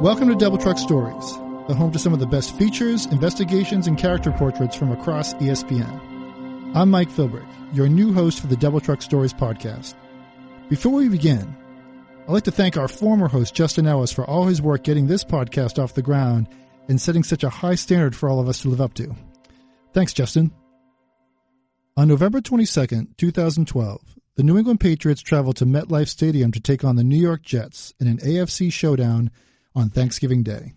Welcome to Double Truck Stories, the home to some of the best features, investigations, and character portraits from across ESPN. I'm Mike Philbrick, your new host for the Double Truck Stories podcast. Before we begin, I'd like to thank our former host, Justin Ellis, for all his work getting this podcast off the ground and setting such a high standard for all of us to live up to. Thanks, Justin. On November 22nd, 2012, the New England Patriots traveled to MetLife Stadium to take on the New York Jets in an AFC showdown on Thanksgiving Day.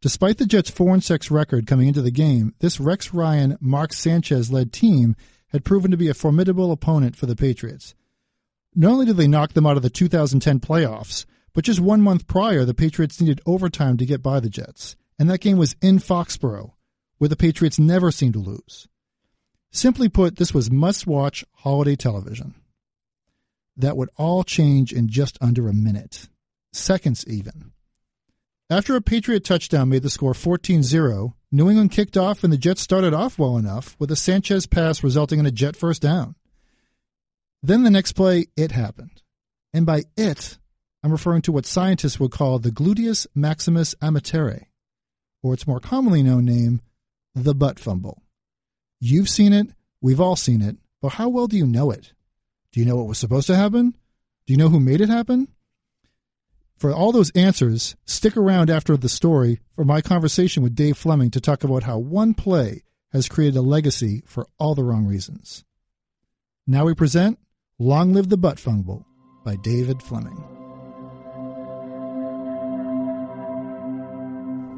Despite the Jets' 4-6 record coming into the game, this Rex Ryan, Mark Sanchez-led team had proven to be a formidable opponent for the Patriots. Not only did they knock them out of the 2010 playoffs, but just 1 month prior, the Patriots needed overtime to get by the Jets, and that game was in Foxborough, where the Patriots never seemed to lose. Simply put, this was must-watch holiday television. That would all change in just under a minute. Seconds, even. After a Patriot touchdown made the score 14-0, New England kicked off and the Jets started off well enough, with a Sanchez pass resulting in a Jet first down. Then the next play, it happened. And by it, I'm referring to what scientists would call the gluteus maximus amatere, or its more commonly known name, the butt fumble. You've seen it, we've all seen it, but how well do you know it? Do you know what was supposed to happen? Do you know who made it happen? For all those answers, stick around after the story for my conversation with Dave Fleming to talk about how one play has created a legacy for all the wrong reasons. Now we present Long Live the Butt Fumble by David Fleming.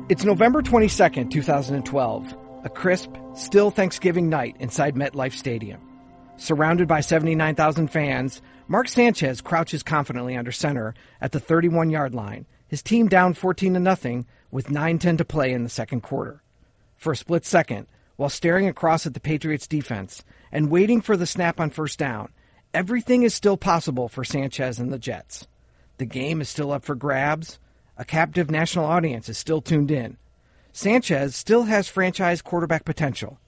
It's November 22nd, 2012, a crisp, still Thanksgiving night inside MetLife Stadium. Surrounded by 79,000 fans, Mark Sanchez crouches confidently under center at the 31-yard line, his team down 14-0 with 9:10 to play in the second quarter. For a split second, while staring across at the Patriots' defense and waiting for the snap on first down, everything is still possible for Sanchez and the Jets. The game is still up for grabs. A captive national audience is still tuned in. Sanchez still has franchise quarterback potential.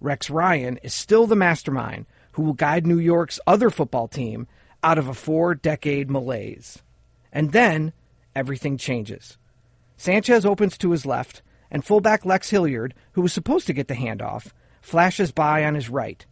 Rex Ryan is still the mastermind who will guide New York's other football team out of a 4-decade malaise. And then, everything changes. Sanchez opens to his left, and fullback Lex Hilliard, who was supposed to get the handoff, flashes by on his right.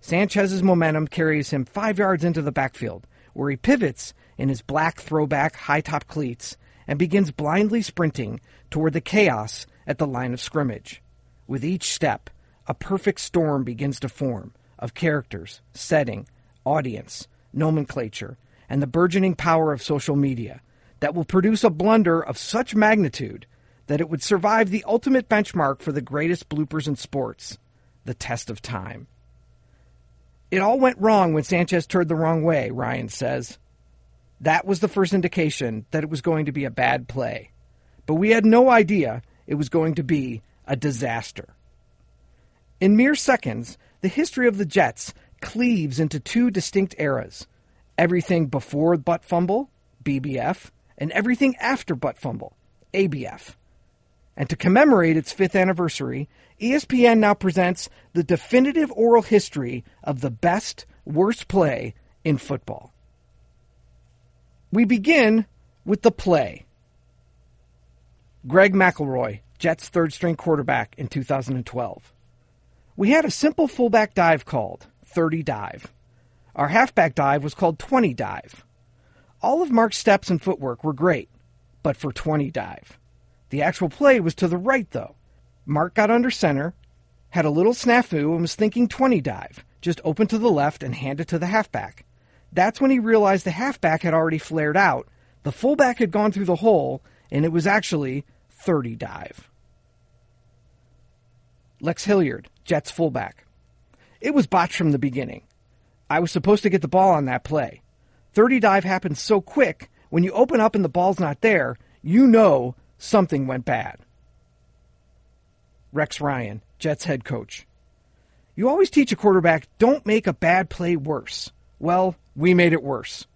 Sanchez's momentum carries him 5 yards into the backfield, where he pivots in his black throwback high-top cleats and begins blindly sprinting toward the chaos at the line of scrimmage. With each step, a perfect storm begins to form, of characters, setting, audience, nomenclature, and the burgeoning power of social media that will produce a blunder of such magnitude that it would survive the ultimate benchmark for the greatest bloopers in sports, the test of time. It all went wrong when Sanchez turned the wrong way, Ryan says. That was the first indication that it was going to be a bad play, but we had no idea it was going to be a disaster. In mere seconds, the history of the Jets cleaves into two distinct eras, everything before Butt Fumble, BBF, and everything after Butt Fumble, ABF. And to commemorate its 5th anniversary, ESPN now presents the definitive oral history of the best, worst play in football. We begin with the play. Greg McElroy, Jets' third-string quarterback in 2012. We had a simple fullback dive called 30 dive. Our halfback dive was called 20 dive. All of Mark's steps and footwork were great, but for 20 dive. The actual play was to the right, though. Mark got under center, had a little snafu, and was thinking 20 dive, just open to the left and hand it to the halfback. That's when he realized the halfback had already flared out, the fullback had gone through the hole, and it was actually 30 dive. Lex Hilliard, Jets fullback. It was botched from the beginning. I was supposed to get the ball on that play. 30 dive happens so quick, when you open up and the ball's not there, you know something went bad. Rex Ryan, Jets head coach. You always teach a quarterback, don't make a bad play worse. Well, we made it worse.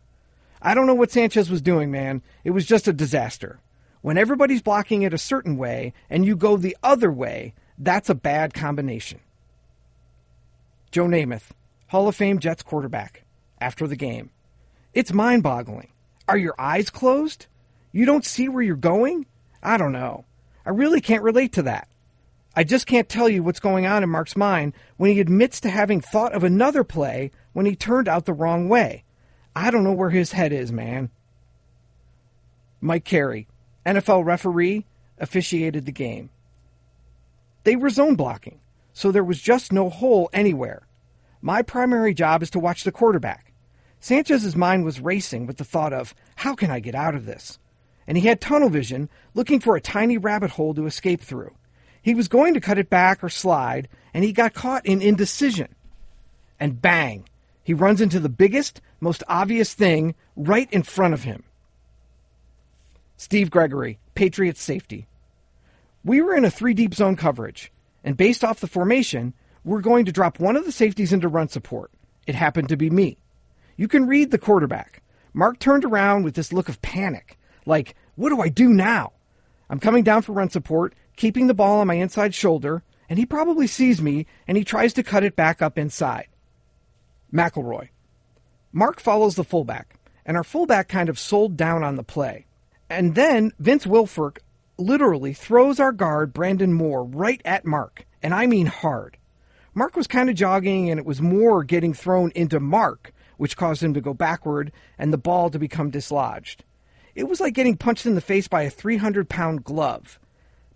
I don't know what Sanchez was doing, man. It was just a disaster. When everybody's blocking it a certain way and you go the other way, that's a bad combination. Joe Namath, Hall of Fame Jets quarterback, after the game. It's mind-boggling. Are your eyes closed? You don't see where you're going? I don't know. I really can't relate to that. I just can't tell you what's going on in Mark's mind when he admits to having thought of another play when he turned out the wrong way. I don't know where his head is, man. Mike Carey, NFL referee, officiated the game. They were zone blocking, so there was just no hole anywhere. My primary job is to watch the quarterback. Sanchez's mind was racing with the thought of, how can I get out of this? And he had tunnel vision, looking for a tiny rabbit hole to escape through. He was going to cut it back or slide, and he got caught in indecision. And bang, he runs into the biggest, most obvious thing right in front of him. Steve Gregory, Patriots safety. We were in a three-deep zone coverage, and based off the formation, we're going to drop one of the safeties into run support. It happened to be me. You can read the quarterback. Mark turned around with this look of panic, like, what do I do now? I'm coming down for run support, keeping the ball on my inside shoulder, and he probably sees me, and he tries to cut it back up inside. McElroy. Mark follows the fullback, and our fullback kind of sold down on the play. And then Vince Wilfork literally throws our guard, Brandon Moore, right at Mark, and I mean hard. Mark was kind of jogging, and it was Moore getting thrown into Mark, which caused him to go backward and the ball to become dislodged. It was like getting punched in the face by a 300-pound glove.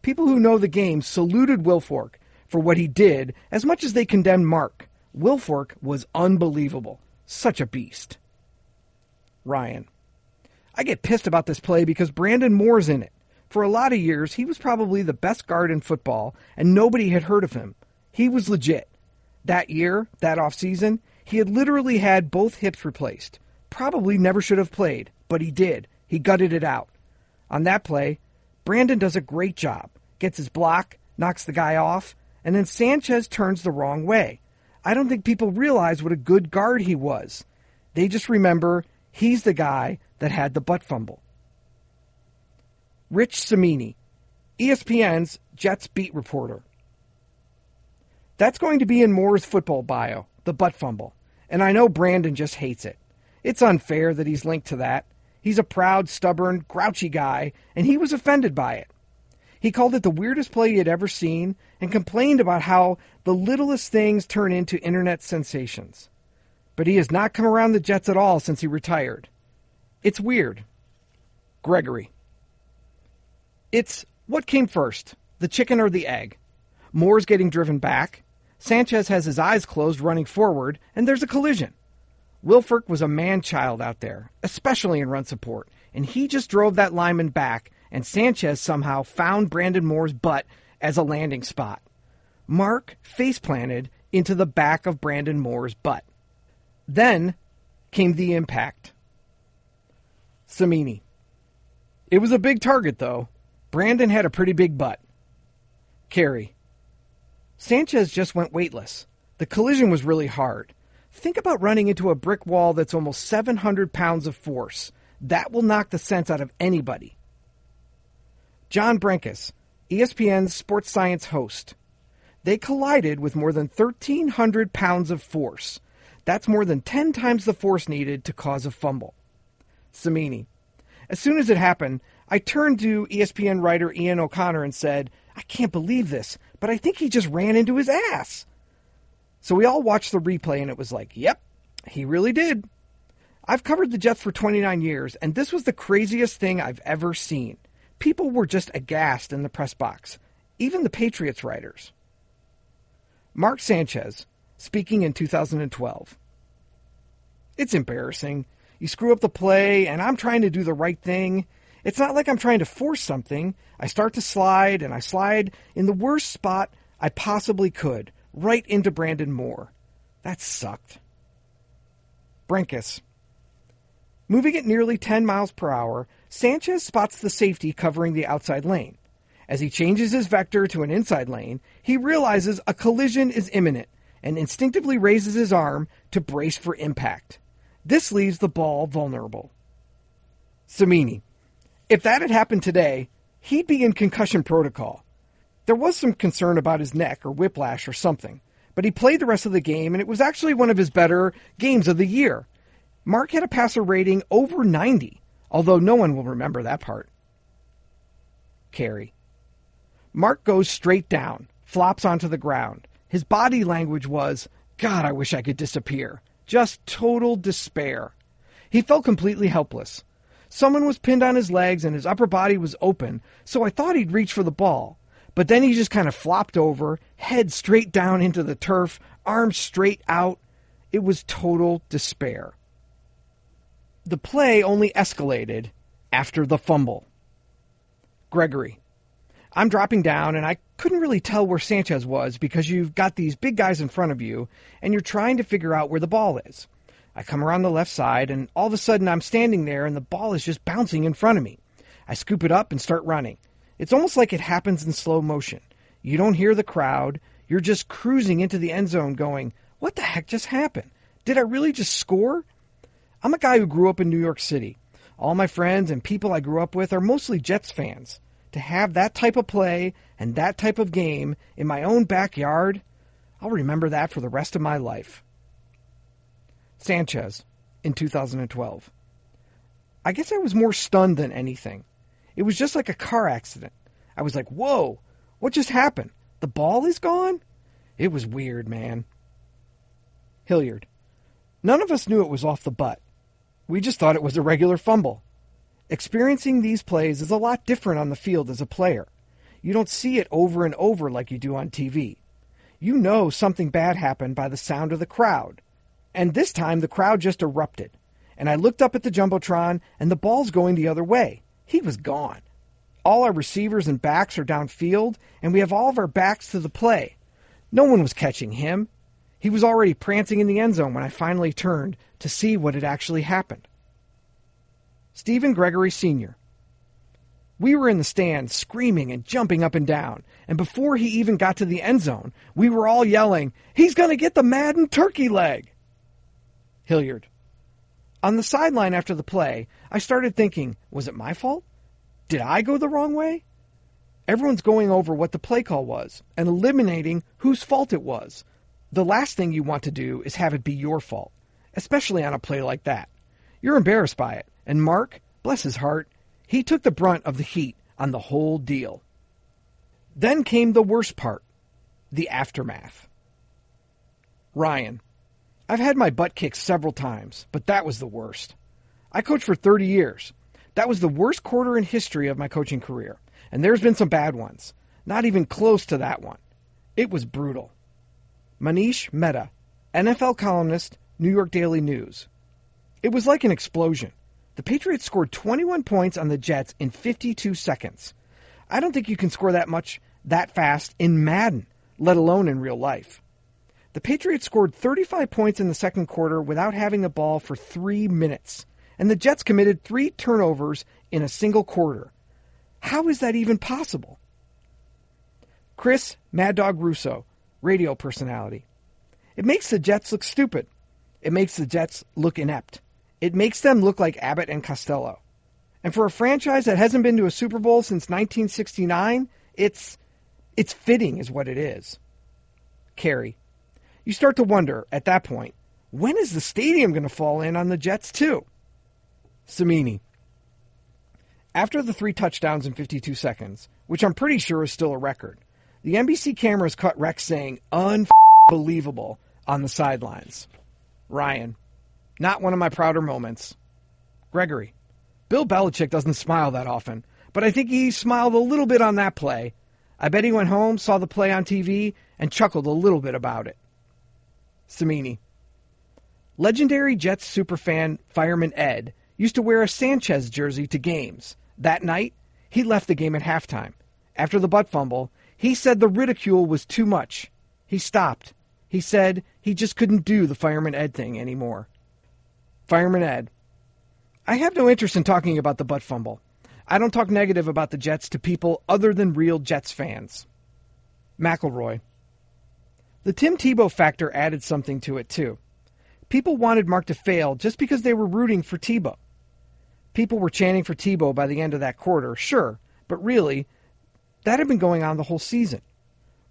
People who know the game saluted Wilfork for what he did as much as they condemned Mark. Wilfork was unbelievable. Such a beast. Ryan. I get pissed about this play because Brandon Moore's in it. For a lot of years, he was probably the best guard in football, and nobody had heard of him. He was legit. That year, that offseason, he had literally had both hips replaced. Probably never should have played, but he did. He gutted it out. On that play, Brandon does a great job, gets his block, knocks the guy off, and then Sanchez turns the wrong way. I don't think people realize what a good guard he was. They just remember he's the guy that had the butt fumble. Rich Cimini, ESPN's Jets beat reporter. That's going to be in Moore's football bio, the butt fumble. And I know Brandon just hates it. It's unfair that he's linked to that. He's a proud, stubborn, grouchy guy, and he was offended by it. He called it the weirdest play he had ever seen and complained about how the littlest things turn into internet sensations. But he has not come around the Jets at all since he retired. It's weird. Gregory. It's what came first, the chicken or the egg? Moore's getting driven back. Sanchez has his eyes closed running forward, and there's a collision. Wilfork was a man-child out there, especially in run support, and he just drove that lineman back, and Sanchez somehow found Brandon Moore's butt as a landing spot. Mark face-planted into the back of Brandon Moore's butt. Then came the impact. Cimini. It was a big target, though. Brandon had a pretty big butt. Carey. Sanchez just went weightless. The collision was really hard. Think about running into a brick wall that's almost 700 pounds of force. That will knock the sense out of anybody. John Brenkus, ESPN's sports science host. They collided with more than 1,300 pounds of force. That's more than 10 times the force needed to cause a fumble. Cimini. As soon as it happened, I turned to ESPN writer Ian O'Connor and said, I can't believe this, but I think he just ran into his ass. So we all watched the replay, and it was like, yep, he really did. I've covered the Jets for 29 years, and this was the craziest thing I've ever seen. People were just aghast in the press box, even the Patriots writers. Mark Sanchez, speaking in 2012. It's embarrassing. You screw up the play, and I'm trying to do the right thing. It's not like I'm trying to force something. I start to slide, and I slide in the worst spot I possibly could. Right into Brandon Moore. That sucked. Brenkus. Moving at nearly 10 miles per hour, Sanchez spots the safety covering the outside lane. As he changes his vector to an inside lane, he realizes a collision is imminent and instinctively raises his arm to brace for impact. This leaves the ball vulnerable. Cimini. If that had happened today, he'd be in concussion protocol. There was some concern about his neck or whiplash or something, but he played the rest of the game, and it was actually one of his better games of the year. Mark had a passer rating over 90, although no one will remember that part. Carey. Mark goes straight down, flops onto the ground. His body language was, "God, I wish I could disappear." Just total despair. He felt completely helpless. Someone was pinned on his legs and his upper body was open, so I thought he'd reach for the ball. But then he just kind of flopped over, head straight down into the turf, arms straight out. It was total despair. The play only escalated after the fumble. Gregory. I'm dropping down, and I couldn't really tell where Sanchez was because you've got these big guys in front of you, and you're trying to figure out where the ball is. I come around the left side, and all of a sudden I'm standing there, and the ball is just bouncing in front of me. I scoop it up and start running. It's almost like it happens in slow motion. You don't hear the crowd. You're just cruising into the end zone going, "What the heck just happened? Did I really just score?" I'm a guy who grew up in New York City. All my friends and people I grew up with are mostly Jets fans. To have that type of play and that type of game in my own backyard, I'll remember that for the rest of my life. Sanchez in 2012. I guess I was more stunned than anything. It was just like a car accident. I was like, "Whoa, what just happened? The ball is gone?" It was weird, man. Hilliard. None of us knew it was off the butt. We just thought it was a regular fumble. Experiencing these plays is a lot different on the field as a player. You don't see it over and over like you do on TV. You know something bad happened by the sound of the crowd. And this time the crowd just erupted. And I looked up at the Jumbotron and the ball's going the other way. He was gone. All our receivers and backs are downfield and we have all of our backs to the play. No one was catching him. He was already prancing in the end zone when I finally turned to see what had actually happened. Stephen Gregory Sr. We were in the stands screaming and jumping up and down, and before he even got to the end zone, we were all yelling, "He's going to get the Madden turkey leg!" Hilliard. On the sideline after the play, I started thinking, was it my fault? Did I go the wrong way? Everyone's going over what the play call was and eliminating whose fault it was. The last thing you want to do is have it be your fault, especially on a play like that. You're embarrassed by it. And Mark, bless his heart, he took the brunt of the heat on the whole deal. Then came the worst part, the aftermath. Ryan. I've had my butt kicked several times, but that was the worst. I coached for 30 years. That was the worst quarter in history of my coaching career, and there's been some bad ones. Not even close to that one. It was brutal. Manish Mehta, NFL columnist, New York Daily News. It was like an explosion. The Patriots scored 21 points on the Jets in 52 seconds. I don't think you can score that much that fast in Madden, let alone in real life. The Patriots scored 35 points in the second quarter without having the ball for 3 minutes, and the Jets committed 3 turnovers in a single quarter. How is that even possible? Chris "Mad Dog" Russo, radio personality. It makes the Jets look stupid. It makes the Jets look inept. It makes them look like Abbott and Costello. And for a franchise that hasn't been to a Super Bowl since 1969, it's fitting is what it is. Carey. You start to wonder, at that point, when is the stadium going to fall in on the Jets too? Cimini. After the 3 touchdowns in 52 seconds, which I'm pretty sure is still a record, the NBC cameras caught Rex saying, "Unbelievable" on the sidelines. Ryan. Not one of my prouder moments. Gregory. Bill Belichick doesn't smile that often, but I think he smiled a little bit on that play. I bet he went home, saw the play on TV, and chuckled a little bit about it. Cimini. Legendary Jets superfan Fireman Ed used to wear a Sanchez jersey to games. That night, he left the game at halftime. After the butt fumble, he said the ridicule was too much. He stopped. He said he just couldn't do the Fireman Ed thing anymore. Fireman Ed. I have no interest in talking about the butt fumble. I don't talk negative about the Jets to people other than real Jets fans. McElroy. The Tim Tebow factor added something to it, too. People wanted Mark to fail just because they were rooting for Tebow. People were chanting for Tebow by the end of that quarter, sure, but really, that had been going on the whole season.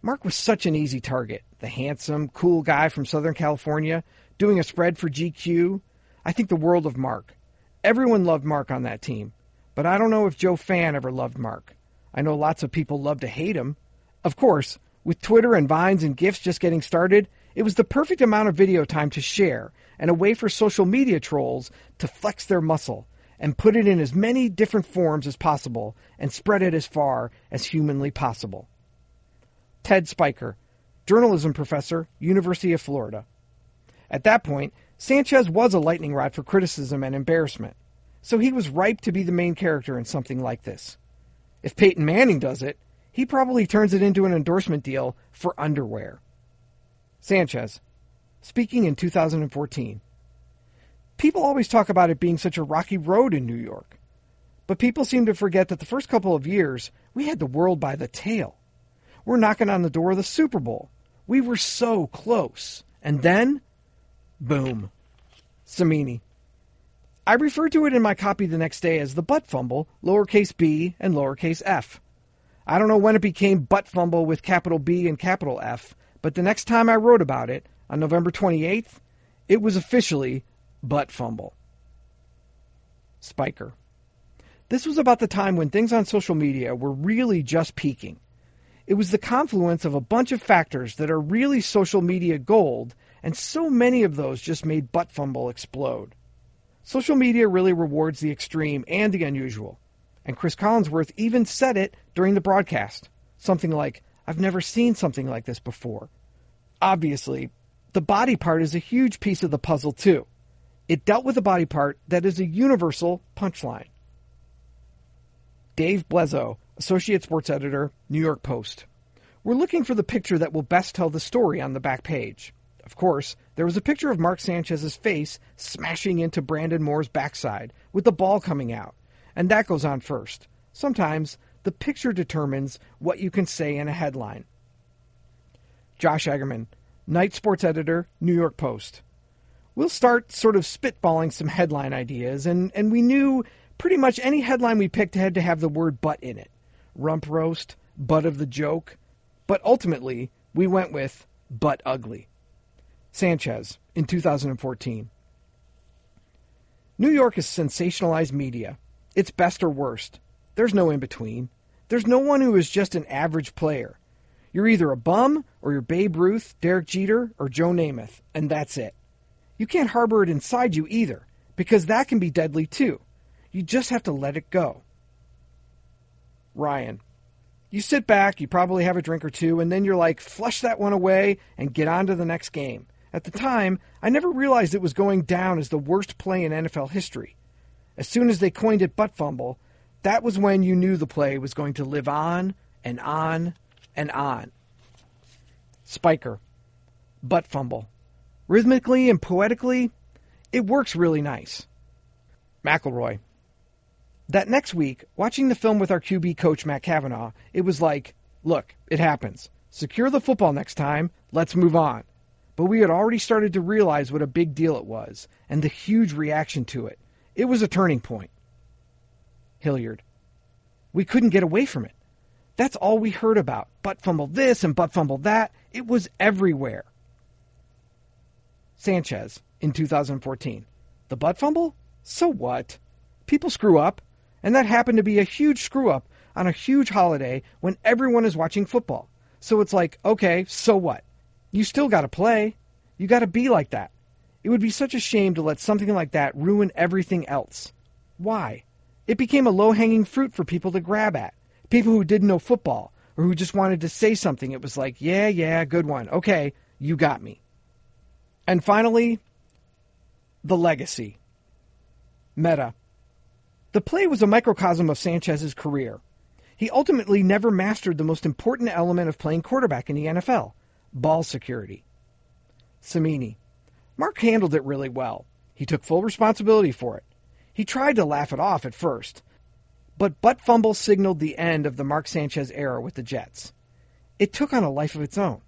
Mark was such an easy target. The handsome, cool guy from Southern California doing a spread for GQ. I think the world of Mark. Everyone loved Mark on that team, but I don't know if Joe Fan ever loved Mark. I know lots of people love to hate him. Of course, with Twitter and Vines and GIFs just getting started, it was the perfect amount of video time to share and a way for social media trolls to flex their muscle and put it in as many different forms as possible and spread it as far as humanly possible. Ted Spiker, journalism professor, University of Florida. At that point, Sanchez was a lightning rod for criticism and embarrassment, so he was ripe to be the main character in something like this. If Peyton Manning does it, he probably turns it into an endorsement deal for underwear. Sanchez, speaking in 2014. People always talk about it being such a rocky road in New York, but people seem to forget that the first couple of years, we had the world by the tail. We're knocking on the door of the Super Bowl. We were so close. And then, boom. Cimini. I referred to it in my copy the next day as the butt fumble, lowercase b and lowercase f. I don't know when it became butt fumble with capital B and capital F, but the next time I wrote about it, on November 28th, it was officially butt fumble. Spiker. This was about the time when things on social media were really just peaking. It was the confluence of a bunch of factors that are really social media gold, and so many of those just made butt fumble explode. Social media really rewards the extreme and the unusual, and Chris Collinsworth even said it during the broadcast. Something like, "I've never seen something like this before." Obviously, the body part is a huge piece of the puzzle too. It dealt with a body part that is a universal punchline. Dave Blezo, associate sports editor, New York Post. We're looking for the picture that will best tell the story on the back page. Of course, there was a picture of Mark Sanchez's face smashing into Brandon Moore's backside with the ball coming out, and that goes on first. Sometimes the picture determines what you can say in a headline. Josh Eggerman, night sports editor, New York Post. We'll start sort of spitballing some headline ideas, and we knew pretty much any headline we picked had to have the word butt in it. Rump roast, butt of the joke, but ultimately we went with butt ugly. Sanchez in 2014. New York is sensationalized media. It's best or worst. There's no in between. There's no one who is just an average player. You're either a bum or you're Babe Ruth, Derek Jeter, or Joe Namath, and that's it. You can't harbor it inside you either, because that can be deadly too. You just have to let it go. Ryan, you sit back, you probably have a drink or two, and then you're like, flush that one away and get on to the next game. At the time, I never realized it was going down as the worst play in NFL history. As soon as they coined it butt fumble, that was when you knew the play was going to live on and on and on. Spiker, butt fumble. Rhythmically and poetically, it works really nice. McElroy. That next week, watching the film with our QB coach, Matt Kavanaugh, it was like, look, it happens. Secure the football next time. Let's move on. But we had already started to realize what a big deal it was and the huge reaction to it. It was a turning point. Hilliard. We couldn't get away from it. That's all we heard about. Butt fumble this and butt fumble that. It was everywhere. Sanchez in 2014. The butt fumble? So what? People screw up. And that happened to be a huge screw-up on a huge holiday when everyone is watching football. So it's like, okay, so what? You still got to play. You got to be like that. It would be such a shame to let something like that ruin everything else. Why? It became a low-hanging fruit for people to grab at. People who didn't know football or who just wanted to say something. It was like, yeah, good one. Okay, you got me. And finally, the legacy. Mehta. The play was a microcosm of Sanchez's career. He ultimately never mastered the most important element of playing quarterback in the NFL, ball security. Cimini. Mark handled it really well. He took full responsibility for it. He tried to laugh it off at first, but butt fumble signaled the end of the Mark Sanchez era with the Jets. It took on a life of its own.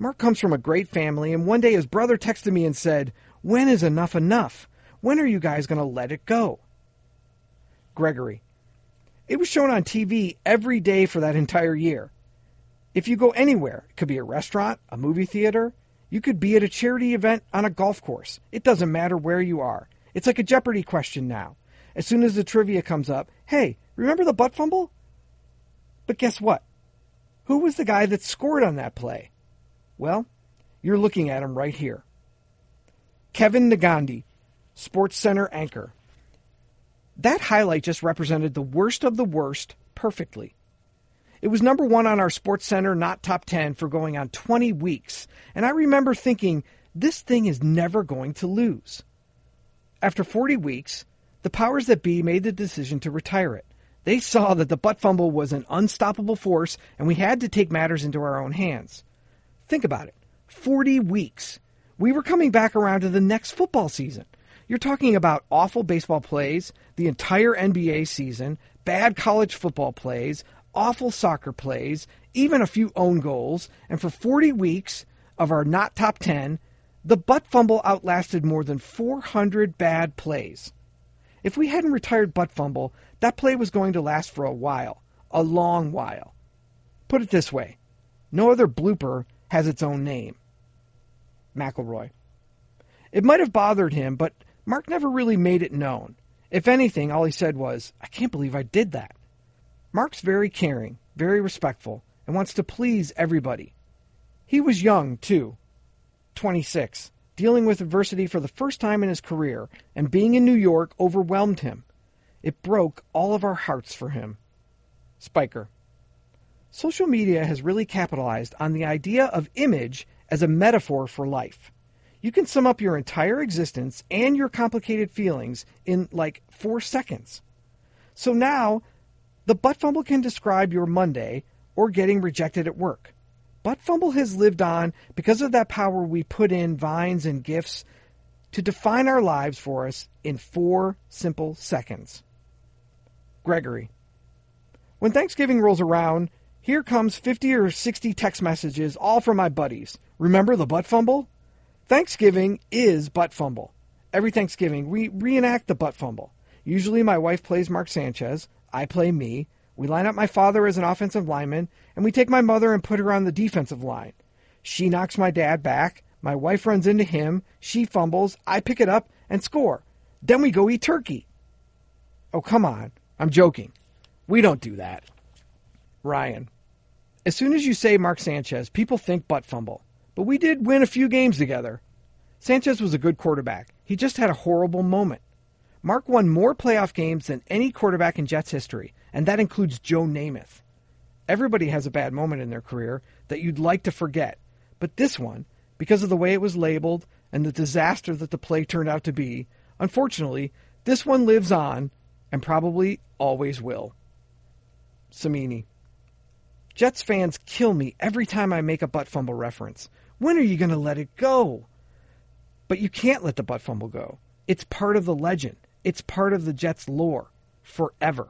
Mark comes from a great family, and one day his brother texted me and said, "When is enough enough? When are you guys going to let it go?" Gregory. It was shown on TV every day for that entire year. If you go anywhere, it could be a restaurant, a movie theater, you could be at a charity event on a golf course. It doesn't matter where you are. It's like a Jeopardy question now. As soon as the trivia comes up, hey, remember the butt fumble? But guess what? Who was the guy that scored on that play? Well, you're looking at him right here. Kevin Nagandi, SportsCenter anchor. That highlight just represented the worst of the worst perfectly. It was number one on our SportsCenter Not Top 10 for going on 20 weeks, and I remember thinking, this thing is never going to lose. After 40 weeks, the powers that be made the decision to retire it. They saw that the butt fumble was an unstoppable force, and we had to take matters into our own hands. Think about it. 40 weeks. We were coming back around to the next football season. You're talking about awful baseball plays, the entire NBA season, bad college football plays, awful soccer plays, even a few own goals, and for 40 weeks of our not top 10, the butt fumble outlasted more than 400 bad plays. If we hadn't retired butt fumble, that play was going to last for a while, a long while. Put it this way, no other blooper has its own name. McElroy. It might have bothered him, but Mark never really made it known. If anything, all he said was, I can't believe I did that. Mark's very caring, very respectful, and wants to please everybody. He was young, too. 26, dealing with adversity for the first time in his career, and being in New York overwhelmed him. It broke all of our hearts for him. Spiker. Social media has really capitalized on the idea of image as a metaphor for life. You can sum up your entire existence and your complicated feelings in like 4 seconds. So now, the butt fumble can describe your Monday or getting rejected at work. Butt fumble has lived on because of that power we put in Vines and GIFs to define our lives for us in 4 simple seconds. Gregory. When Thanksgiving rolls around, here comes 50 or 60 text messages, all from my buddies. Remember the butt fumble? Thanksgiving is butt fumble. Every Thanksgiving, we reenact the butt fumble. Usually my wife plays Mark Sanchez. I play me. We line up my father as an offensive lineman, and we take my mother and put her on the defensive line. She knocks my dad back. My wife runs into him. She fumbles. I pick it up and score. Then we go eat turkey. Oh, come on. I'm joking. We don't do that. Ryan. As soon as you say Mark Sanchez, people think butt fumble. But we did win a few games together. Sanchez was a good quarterback. He just had a horrible moment. Mark won more playoff games than any quarterback in Jets history, and that includes Joe Namath. Everybody has a bad moment in their career that you'd like to forget, but this one, because of the way it was labeled and the disaster that the play turned out to be, unfortunately, this one lives on and probably always will. Cimini. Jets fans kill me every time I make a butt fumble reference. When are you going to let it go? But you can't let the butt fumble go. It's part of the legend. It's part of the Jets' lore. Forever.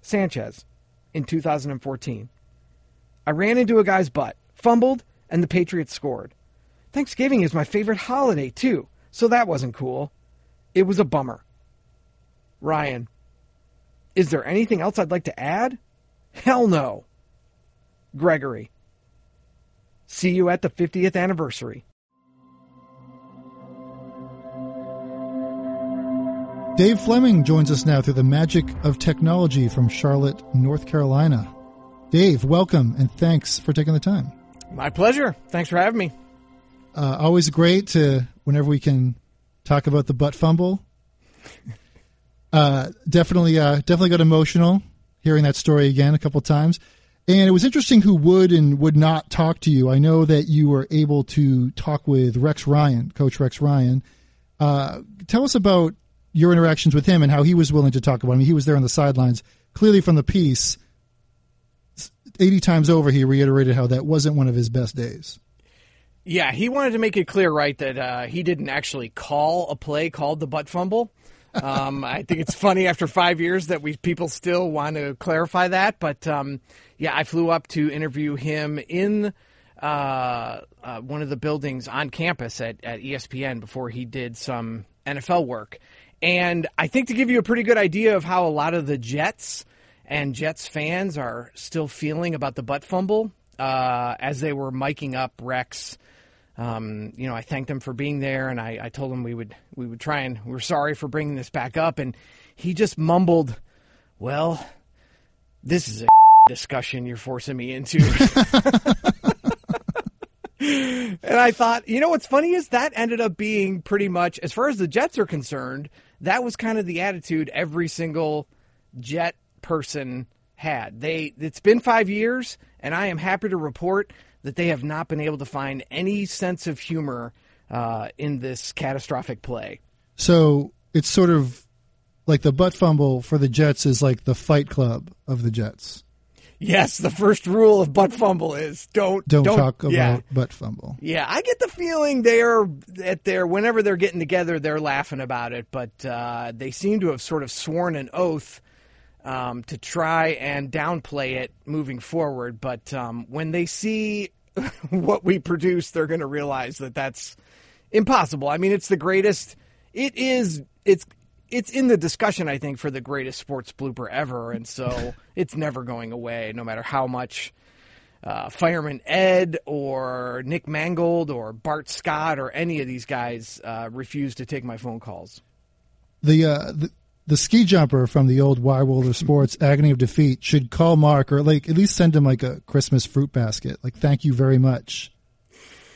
Sanchez, in 2014. I ran into a guy's butt, fumbled, and the Patriots scored. Thanksgiving is my favorite holiday, too, so that wasn't cool. It was a bummer. Ryan, is there anything else I'd like to add? Hell no. Gregory, see you at the 50th anniversary. Dave Fleming joins us now through the magic of technology from Charlotte, North Carolina. Dave, welcome, and thanks for taking the time. My pleasure. Thanks for having me. Always great to whenever we can talk about the butt fumble. Definitely got emotional hearing that story again a couple times. And it was interesting who would and would not talk to you. I know that you were able to talk with Rex Ryan, Coach Rex Ryan. Tell us about your interactions with him and how he was willing to talk about it. I mean, he was there on the sidelines. Clearly from the piece, 80 times over, he reiterated how that wasn't one of his best days. Yeah, he wanted to make it clear, right, that he didn't actually call a play called the butt fumble. I think it's funny after 5 years that people still want to clarify that. But, yeah, I flew up to interview him in one of the buildings on campus at ESPN before he did some NFL work. And I think to give you a pretty good idea of how a lot of the Jets and Jets fans are still feeling about the butt fumble as they were miking up Rex. I thanked him for being there, and I told him we would try, and we're sorry for bringing this back up. And he just mumbled, well, this is a discussion you're forcing me into. And I thought, you know what's funny is that ended up being pretty much, as far as the Jets are concerned, that was kind of the attitude every single Jet person had. It's been 5 years, and I am happy to report that they have not been able to find any sense of humor in this catastrophic play. So it's sort of like the butt fumble for the Jets is like the Fight Club of the Jets. Yes, the first rule of butt fumble is don't talk about butt fumble. Yeah, I get the feeling whenever they're getting together, they're laughing about it, but they seem to have sort of sworn an oath to try and downplay it moving forward. But when they see what we produce, they're going to realize that that's impossible. I mean, it's the greatest. It's in the discussion, I think, for the greatest sports blooper ever. And so it's never going away, no matter how much Fireman Ed or Nick Mangold or Bart Scott or any of these guys refuse to take my phone calls. The ski jumper from the old Y Wilder Sports Agony of Defeat should call Mark, or like at least send him like a Christmas fruit basket. Like, thank you very much.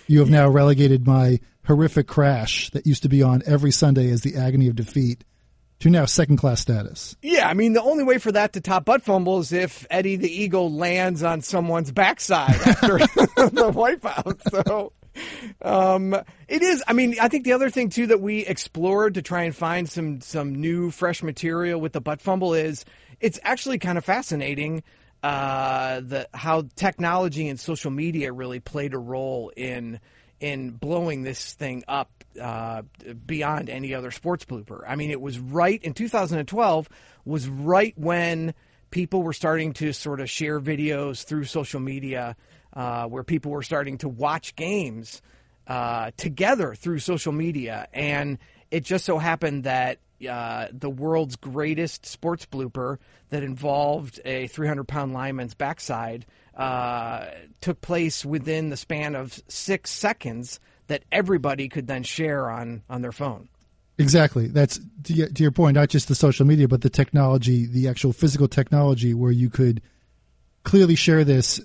You have now relegated my horrific crash that used to be on every Sunday as the Agony of Defeat to now second-class status. Yeah, I mean, the only way for that to top butt fumble is if Eddie the Eagle lands on someone's backside after the wipeout. So it is. I mean, I think the other thing, too, that we explored to try and find some new, fresh material with the butt fumble is it's actually kind of fascinating how technology and social media really played a role in blowing this thing up beyond any other sports blooper. I mean, it was right in 2012 was right when people were starting to sort of share videos through social media where people were starting to watch games together through social media. And it just so happened that the world's greatest sports blooper that involved a 300-pound lineman's backside took place within the span of 6 seconds that everybody could then share on their phone. Exactly. That's, to your point, not just the social media, but the technology, the actual physical technology where you could clearly share this.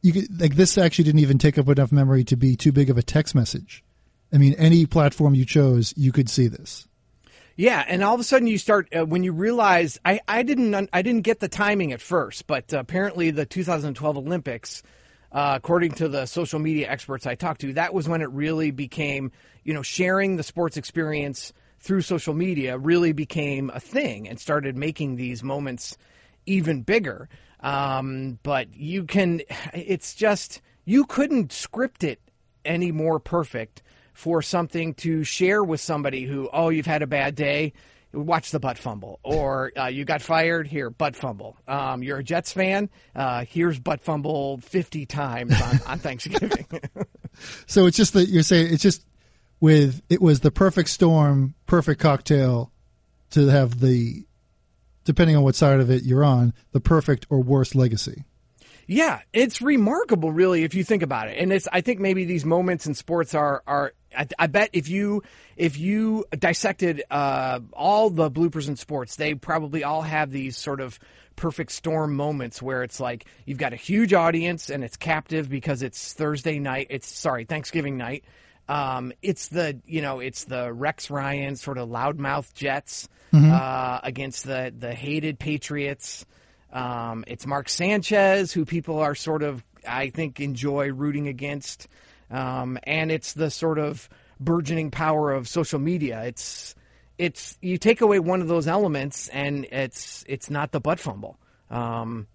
You could, like, this actually didn't even take up enough memory to be too big of a text message. I mean, any platform you chose, you could see this. Yeah, and all of a sudden you start when you realize I didn't get the timing at first, but apparently the 2012 Olympics, according to the social media experts I talked to, that was when it really became, you know, sharing the sports experience through social media really became a thing and started making these moments even bigger. But you couldn't script it any more perfect for something to share with somebody who, oh, you've had a bad day, watch the butt fumble. Or you got fired, here, butt fumble. You're a Jets fan, here's butt fumble 50 times on Thanksgiving. So it's just that you're saying it's just it was the perfect storm, perfect cocktail to have the, depending on what side of it you're on, the perfect or worst legacy. Yeah, it's remarkable, really, if you think about it. And I think maybe these moments in sports are I bet if you dissected all the bloopers in sports, they probably all have these sort of perfect storm moments where it's like you've got a huge audience and it's captive because it's Thanksgiving night. It's the Rex Ryan sort of loudmouth Jets against the hated Patriots. It's Mark Sanchez, who people are sort of, I think, enjoy rooting against. And it's the sort of burgeoning power of social media. It's you take away one of those elements and it's not the butt fumble. And,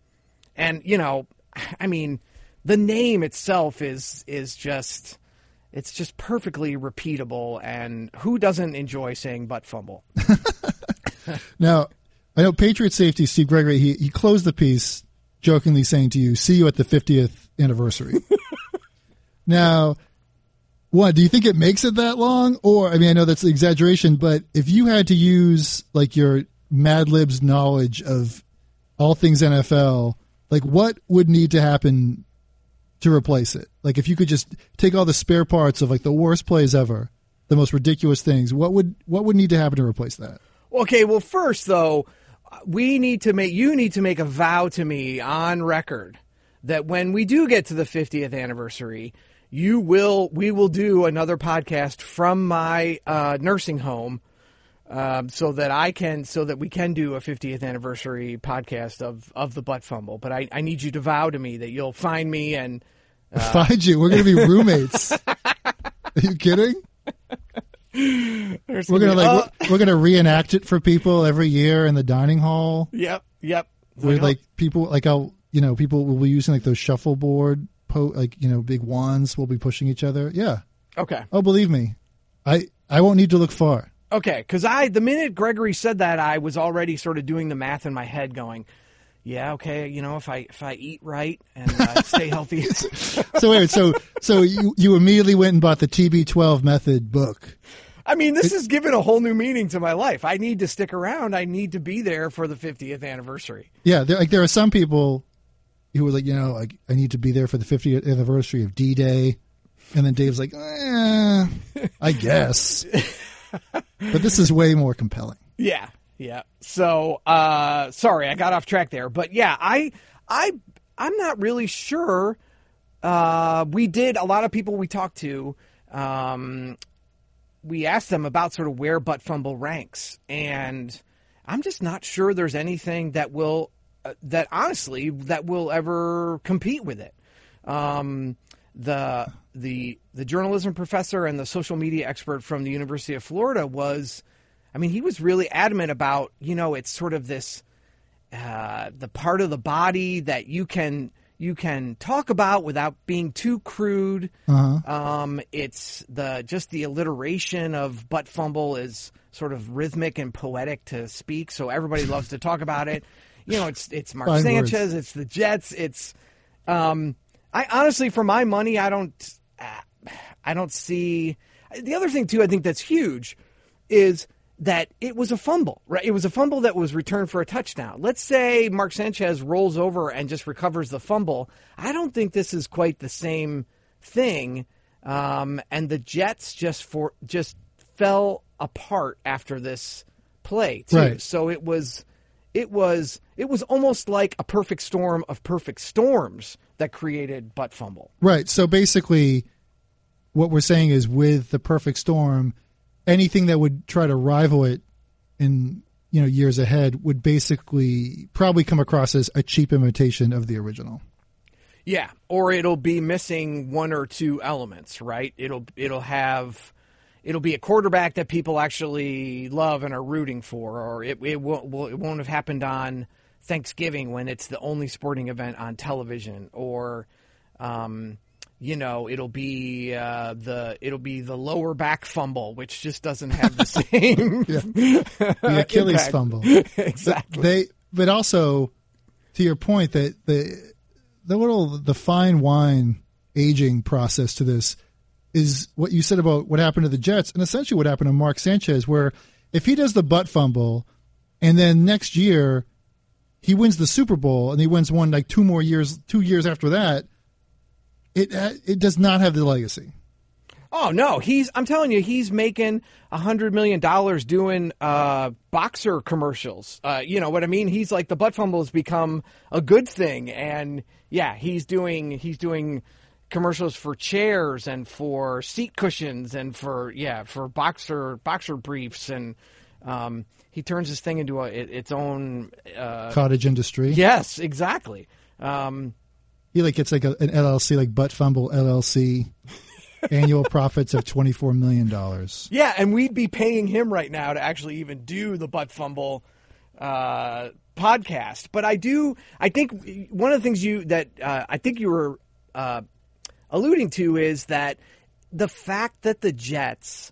you know, I mean, the name itself is just, it's just perfectly repeatable. And who doesn't enjoy saying butt fumble? Now, I know Patriot safety Steve Gregory, he closed the piece jokingly saying to you, see you at the 50th anniversary. Now, do you think it makes it that long? Or, I mean, I know that's an exaggeration, but if you had to use like your Mad Libs knowledge of all things NFL, like what would need to happen to replace it? Like if you could just take all the spare parts of like the worst plays ever, the most ridiculous things, what would need to happen to replace that? Okay, well, first, though, you need to make a vow to me on record that when we do get to the 50th anniversary, we will do another podcast from my nursing home, so that we can do a 50th anniversary podcast of the Butt Fumble. But I need you to vow to me that you'll find me and find you. We're going to be roommates. Are you kidding? We're gonna reenact it for people every year in the dining hall. Yep. Where people will be using like those shuffleboard big wands. We'll be pushing each other. Yeah. Okay. Oh, believe me, I won't need to look far. Okay, because the minute Gregory said that, I was already sort of doing the math in my head, going, yeah, okay, if I eat right and stay healthy. So you immediately went and bought the TB12 method book. I mean, this has given a whole new meaning to my life. I need to stick around. I need to be there for the 50th anniversary. Yeah, there are some people who were like, I need to be there for the 50th anniversary of D-Day. And then Dave's like, I guess. But this is way more compelling. Yeah. So, sorry, I got off track there. But yeah, I'm not really sure. A lot of people we talked to, we asked them about sort of where Butt Fumble ranks. And I'm just not sure there's anything that will ever compete with it. The journalism professor and the social media expert from the University of Florida he was really adamant about, it's sort of this, the part of the body that you can talk about without being too crude. Uh-huh. It's just the alliteration of Butt Fumble is sort of rhythmic and poetic to speak. So everybody loves to talk about it. It's Mark Sanchez, it's the Jets. It's, I honestly, for my money, I don't see. The other thing too, I think that's huge is that it was a fumble, right? It was a fumble that was returned for a touchdown. Let's say Mark Sanchez rolls over and just recovers the fumble. I don't think this is quite the same thing. And the Jets just fell apart after this play too. Right. So it was almost like a perfect storm of perfect storms that created Butt Fumble. Right. So basically what we're saying is with the perfect storm, anything that would try to rival it in years ahead would basically probably come across as a cheap imitation of the original. Yeah, or it'll be missing one or two elements, right? It'll be a quarterback that people actually love and are rooting for, or it won't have happened on Thanksgiving when it's the only sporting event on television, or it'll be the lower back fumble, which just doesn't have the same. The Achilles impact. Fumble. Exactly. But also to your point that the fine wine aging process to this is what you said about what happened to the Jets and essentially what happened to Mark Sanchez, where if he does the Butt Fumble and then next year he wins the Super Bowl and he wins one like 2 years after that, It does not have the legacy. Oh no, I'm telling you, he's making $100 million doing boxer commercials. You know what I mean? He's like, the Butt Fumble has become a good thing, and yeah, he's doing commercials for chairs and for seat cushions and for boxer briefs, and he turns this thing into its own cottage industry. Yes, exactly. He gets an LLC, like Butt Fumble LLC, annual profits of $24 million. Yeah, and we'd be paying him right now to actually even do the Butt Fumble podcast. But I think one of the things you were alluding to is that the fact that the Jets,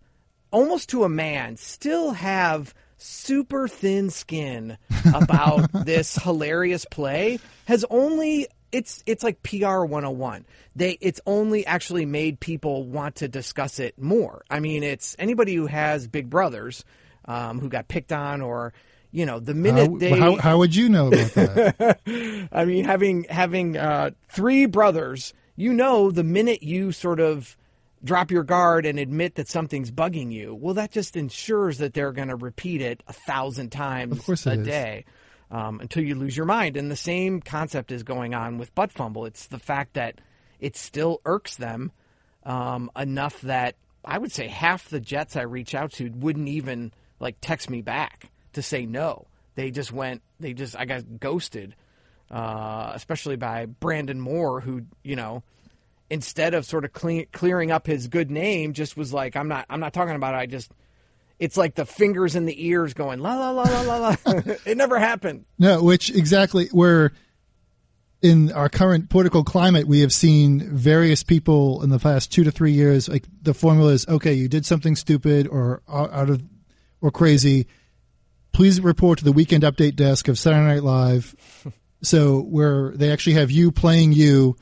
almost to a man, still have super thin skin about this hilarious play has only... It's like PR 101. It's only actually made people want to discuss it more. I mean, it's anybody who has big brothers who got picked on, or the minute they... How would you know about that? I mean, having three brothers, the minute you sort of drop your guard and admit that something's bugging you, well, that just ensures that they're going to repeat it 1,000 times a day. until you lose your mind. And the same concept is going on with Butt Fumble. It's the fact that it still irks them enough that I would say half the Jets I reach out to wouldn't even like text me back to say no. I got ghosted, especially by Brandon Moore, who, you know, instead of sort of clearing up his good name, just was like, I'm not talking about it. It's like the fingers in the ears going, la, la, la, la, la, la. It never happened. No, which exactly where in our current political climate, we have seen various people in the past 2 to 3 years, like the formula is, okay, you did something stupid or out of or crazy. Please report to the Weekend Update desk of Saturday Night Live. So where they actually have you playing you,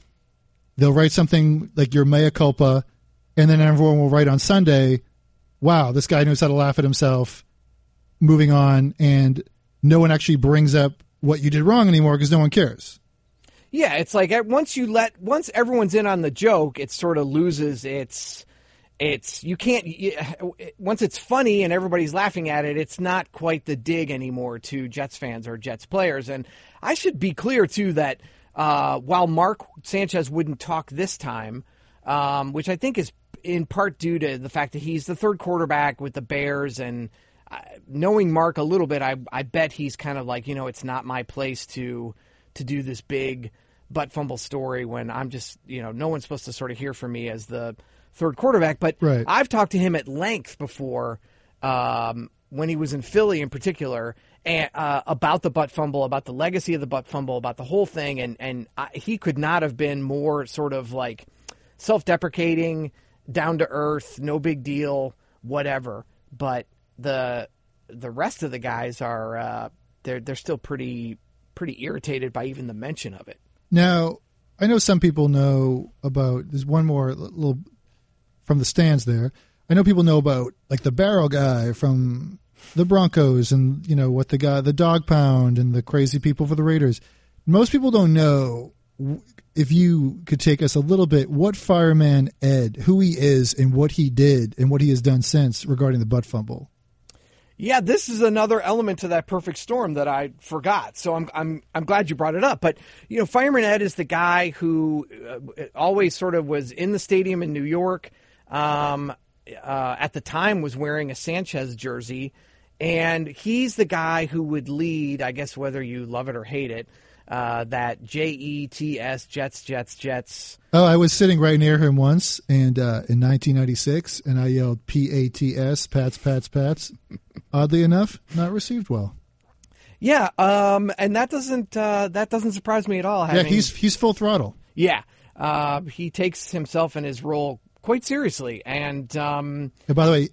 they'll write something like your mea culpa, and then everyone will write on Sunday, wow, this guy knows how to laugh at himself, moving on, and no one actually brings up what you did wrong anymore because no one cares. Yeah, it's like once everyone's in on the joke, it sort of loses its... once it's funny and everybody's laughing at it, it's not quite the dig anymore to Jets fans or Jets players. And I should be clear, too, that while Mark Sanchez wouldn't talk this time, which I think is in part due to the fact that he's the third quarterback with the Bears, and knowing Mark a little bit, I bet he's kind of like, you know, it's not my place to do this big butt fumble story when I'm just, you know, no one's supposed to sort of hear from me as the third quarterback, but right. I've talked to him at length before when he was in Philly in particular and, about the butt fumble, about the legacy of the butt fumble, about the whole thing. And he could not have been more sort of like self-deprecating, down to earth, no big deal, whatever. But the rest of the guys are, they're still pretty irritated by even the mention of it. Now, I know some people know about, there's one more little from the stands there. I know people know about like the barrel guy from the Broncos and, you know, what the guy, the dog pound and the crazy people for the Raiders. Most people don't know, if you could take us a little bit, what Fireman Ed, who he is and what he did and what he has done since regarding the butt fumble. Yeah, this is another element to that perfect storm that I forgot. So I'm glad you brought it up. But you know, Fireman Ed is the guy who always sort of was in the stadium in New York. At the time was wearing a Sanchez jersey, and he's the guy who would lead, I guess whether you love it or hate it, that Jets, Jets. Oh, I was sitting right near him once and in 1996, and I yelled P-A-T-S, Pats. Oddly enough, not received well. Yeah, and that doesn't surprise me at all. Yeah, he's full throttle. Yeah, he takes himself and his role quite seriously. And by the way,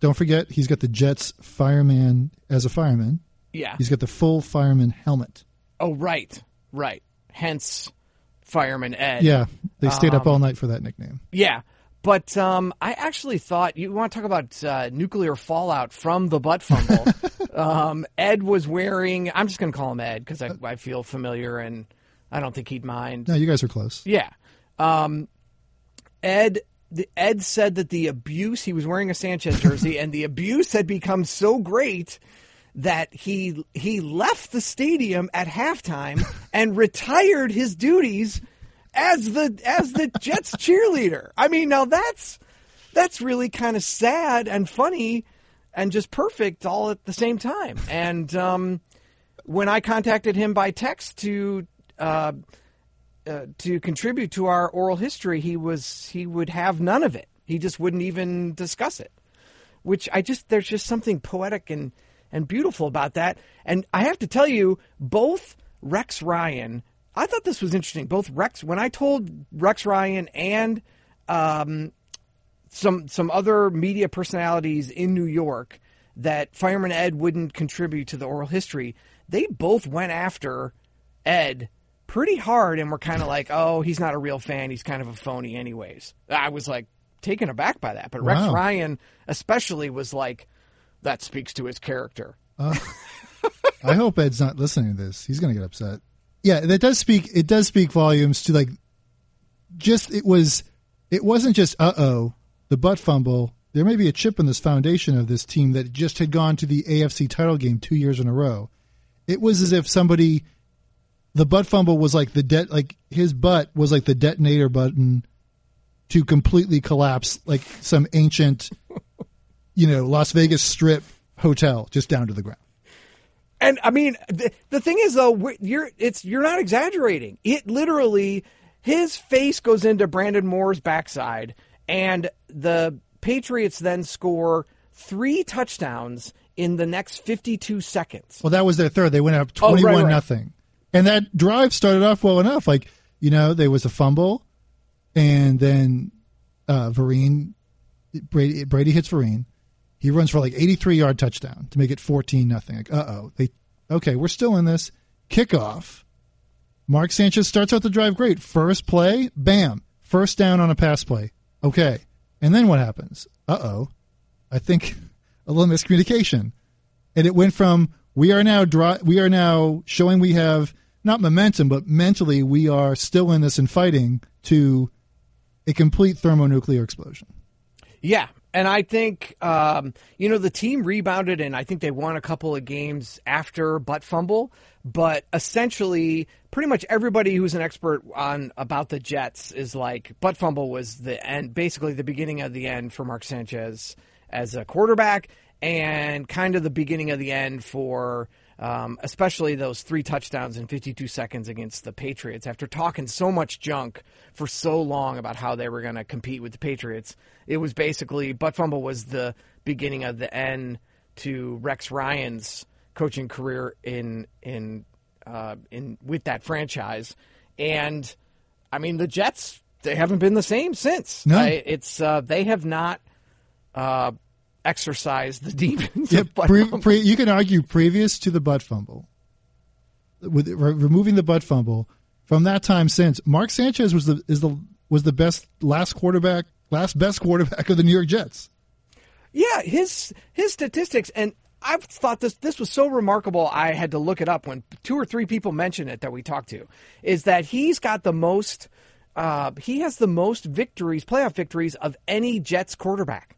don't forget, he's got the Jets fireman as a fireman. Yeah. He's got the full fireman helmet. Oh, right. Hence Fireman Ed. Yeah, they stayed up all night for that nickname. Yeah, but I actually thought, you want to talk about nuclear fallout from the butt fumble. Ed was wearing, I'm just going to call him Ed because I feel familiar and I don't think he'd mind. No, you guys are close. Yeah. Ed said that the abuse, he was wearing a Sanchez jersey, and the abuse had become so great that he left the stadium at halftime and retired his duties as the Jets cheerleader. I mean, now that's really kind of sad and funny and just perfect all at the same time. And when I contacted him by text to contribute to our oral history, he would have none of it. He just wouldn't even discuss it, which there's just something poetic and beautiful about that. And I have to tell you, both Rex Ryan, I thought this was interesting. When I told Rex Ryan and some other media personalities in New York that Fireman Ed wouldn't contribute to the oral history, they both went after Ed pretty hard and were kind of like, oh, he's not a real fan. He's kind of a phony anyways. I was like taken aback by that. But wow. Rex Ryan especially was like, that speaks to his character. I hope Ed's not listening to this. He's going to get upset. Yeah, it does speak volumes to like it wasn't just, the butt fumble. There may be a chip in this foundation of this team that just had gone to the AFC title game 2 years in a row. It was as if somebody, the butt fumble was like the his butt was like the detonator button to completely collapse like some ancient, you know, Las Vegas Strip hotel just down to the ground. And I mean, the thing is though, you're not exaggerating. It literally, his face goes into Brandon Moore's backside, and the Patriots then score 3 touchdowns in the next 52 seconds. Well, that was their third. They went up 21-0. And that drive started off well enough. Like, you know, there was a fumble, and then Brady hits Vereen. He runs for like 83-yard touchdown to make it 14-0. Like, okay, we're still in this. Kickoff. Mark Sanchez starts out the drive great. First play, bam. First down on a pass play. Okay. And then what happens? I think a little miscommunication. And it went from we are now showing we have not momentum, but mentally we are still in this and fighting, to a complete thermonuclear explosion. Yeah. And I think, you know, the team rebounded, and I think they won a couple of games after Butt Fumble. But essentially, pretty much everybody who's an expert about the Jets is like, Butt Fumble was the end, basically the beginning of the end for Mark Sanchez as a quarterback, and kind of the beginning of the end for especially those 3 touchdowns in 52 seconds against the Patriots, after talking so much junk for so long about how they were going to compete with the Patriots. It was basically, Butt Fumble was the beginning of the end to Rex Ryan's coaching career in with that franchise. And I mean, the Jets, they haven't been the same since. No. They have not exercise the demons. Yep. You can argue previous to the Butt Fumble, with removing the Butt Fumble, from that time since, Mark Sanchez was the best quarterback of the New York Jets. Yeah, his statistics, and I've thought this was so remarkable, I had to look it up when 2 or 3 people mentioned it that we talked to, is that he's got the most he has the most victories, playoff victories, of any Jets quarterback.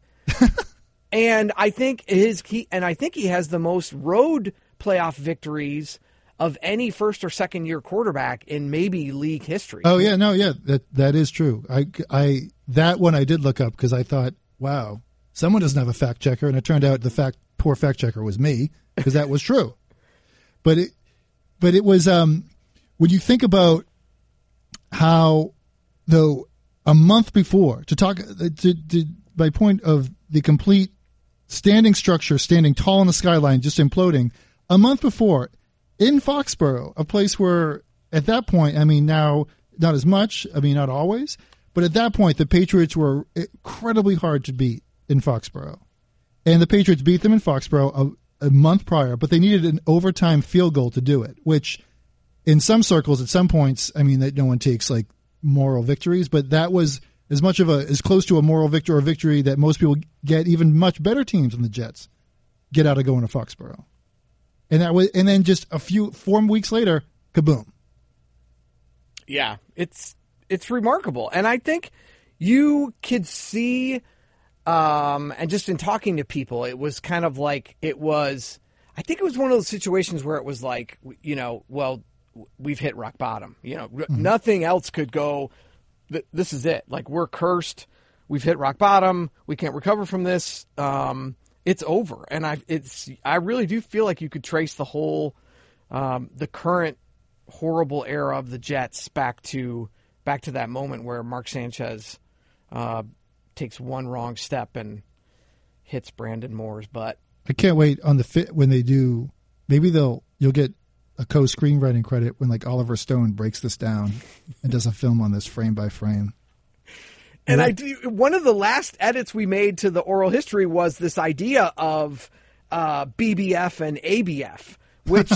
And I think he has the most road playoff victories of any first or second year quarterback in maybe league history. Oh yeah, no, yeah, that is true. I that one I did look up because I thought, wow, someone doesn't have a fact checker, and it turned out the poor fact checker was me, because that was true. But it was when you think about how, though, a month before to my point of the complete standing structure, standing tall in the skyline, just imploding. A month before, in Foxborough, a place where at that point, I mean, now not as much, I mean, not always, but at that point, the Patriots were incredibly hard to beat in Foxborough. And the Patriots beat them in Foxborough a month prior, but they needed an overtime field goal to do it, which in some circles, at some points, I mean, that no one takes like moral victories, but that was as close to a moral victory or victory that most people get, even much better teams than the Jets get out of going to Foxborough. And that was, and then just 4 weeks later, kaboom. Yeah, it's remarkable. And I think you could see, and just in talking to people, it was kind of like, I think it was one of those situations where it was like, you know, well, we've hit rock bottom, you know, nothing else could go. This is it. Like, we're cursed. We've hit rock bottom. We can't recover from this. It's over. And I really do feel like you could trace the whole, the current horrible era of the Jets back to that moment where Mark Sanchez takes one wrong step and hits Brandon Moore's butt. I can't wait on the fit when they do. Maybe you'll get a co-screenwriting credit when, like, Oliver Stone breaks this down and does a film on this frame by frame. And I do, one of the last edits we made to the oral history was this idea of BBF and ABF, which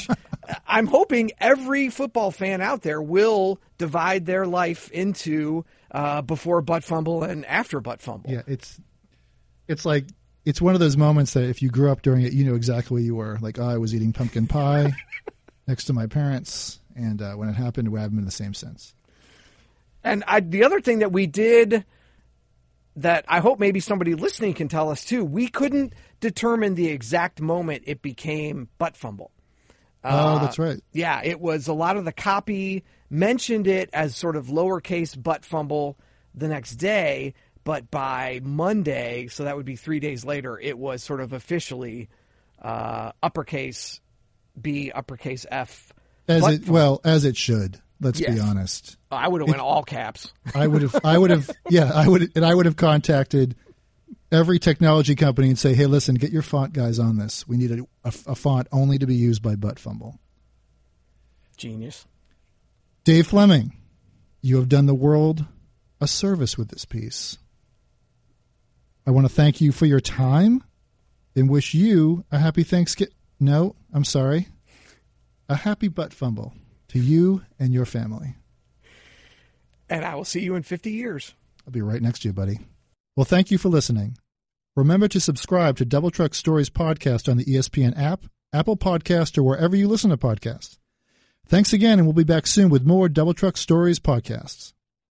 I'm hoping every football fan out there will divide their life into before Butt Fumble and after Butt Fumble. Yeah, it's like, it's one of those moments that if you grew up during it, you know exactly where you were. Like, I was eating pumpkin pie next to my parents, and when it happened, we have them in the same sense. And the other thing that we did that I hope maybe somebody listening can tell us too, we couldn't determine the exact moment it became Butt Fumble. Oh, that's right. Yeah, it was a lot of the copy mentioned it as sort of lowercase butt fumble the next day, but by Monday, so that would be 3 days later, it was sort of officially uppercase B, uppercase F. As it should. Let's be honest. I would have went all caps. I would have contacted every technology company and say, "Hey, listen, get your font guys on this. We need a font only to be used by Butt Fumble." Genius. Dave Fleming, you have done the world a service with this piece. I want to thank you for your time and wish you a happy Thanksgiving. No, I'm sorry. A happy Butt Fumble to you and your family. And I will see you in 50 years. I'll be right next to you, buddy. Well, thank you for listening. Remember to subscribe to Double Truck Stories podcast on the ESPN app, Apple Podcast, or wherever you listen to podcasts. Thanks again, and we'll be back soon with more Double Truck Stories podcasts.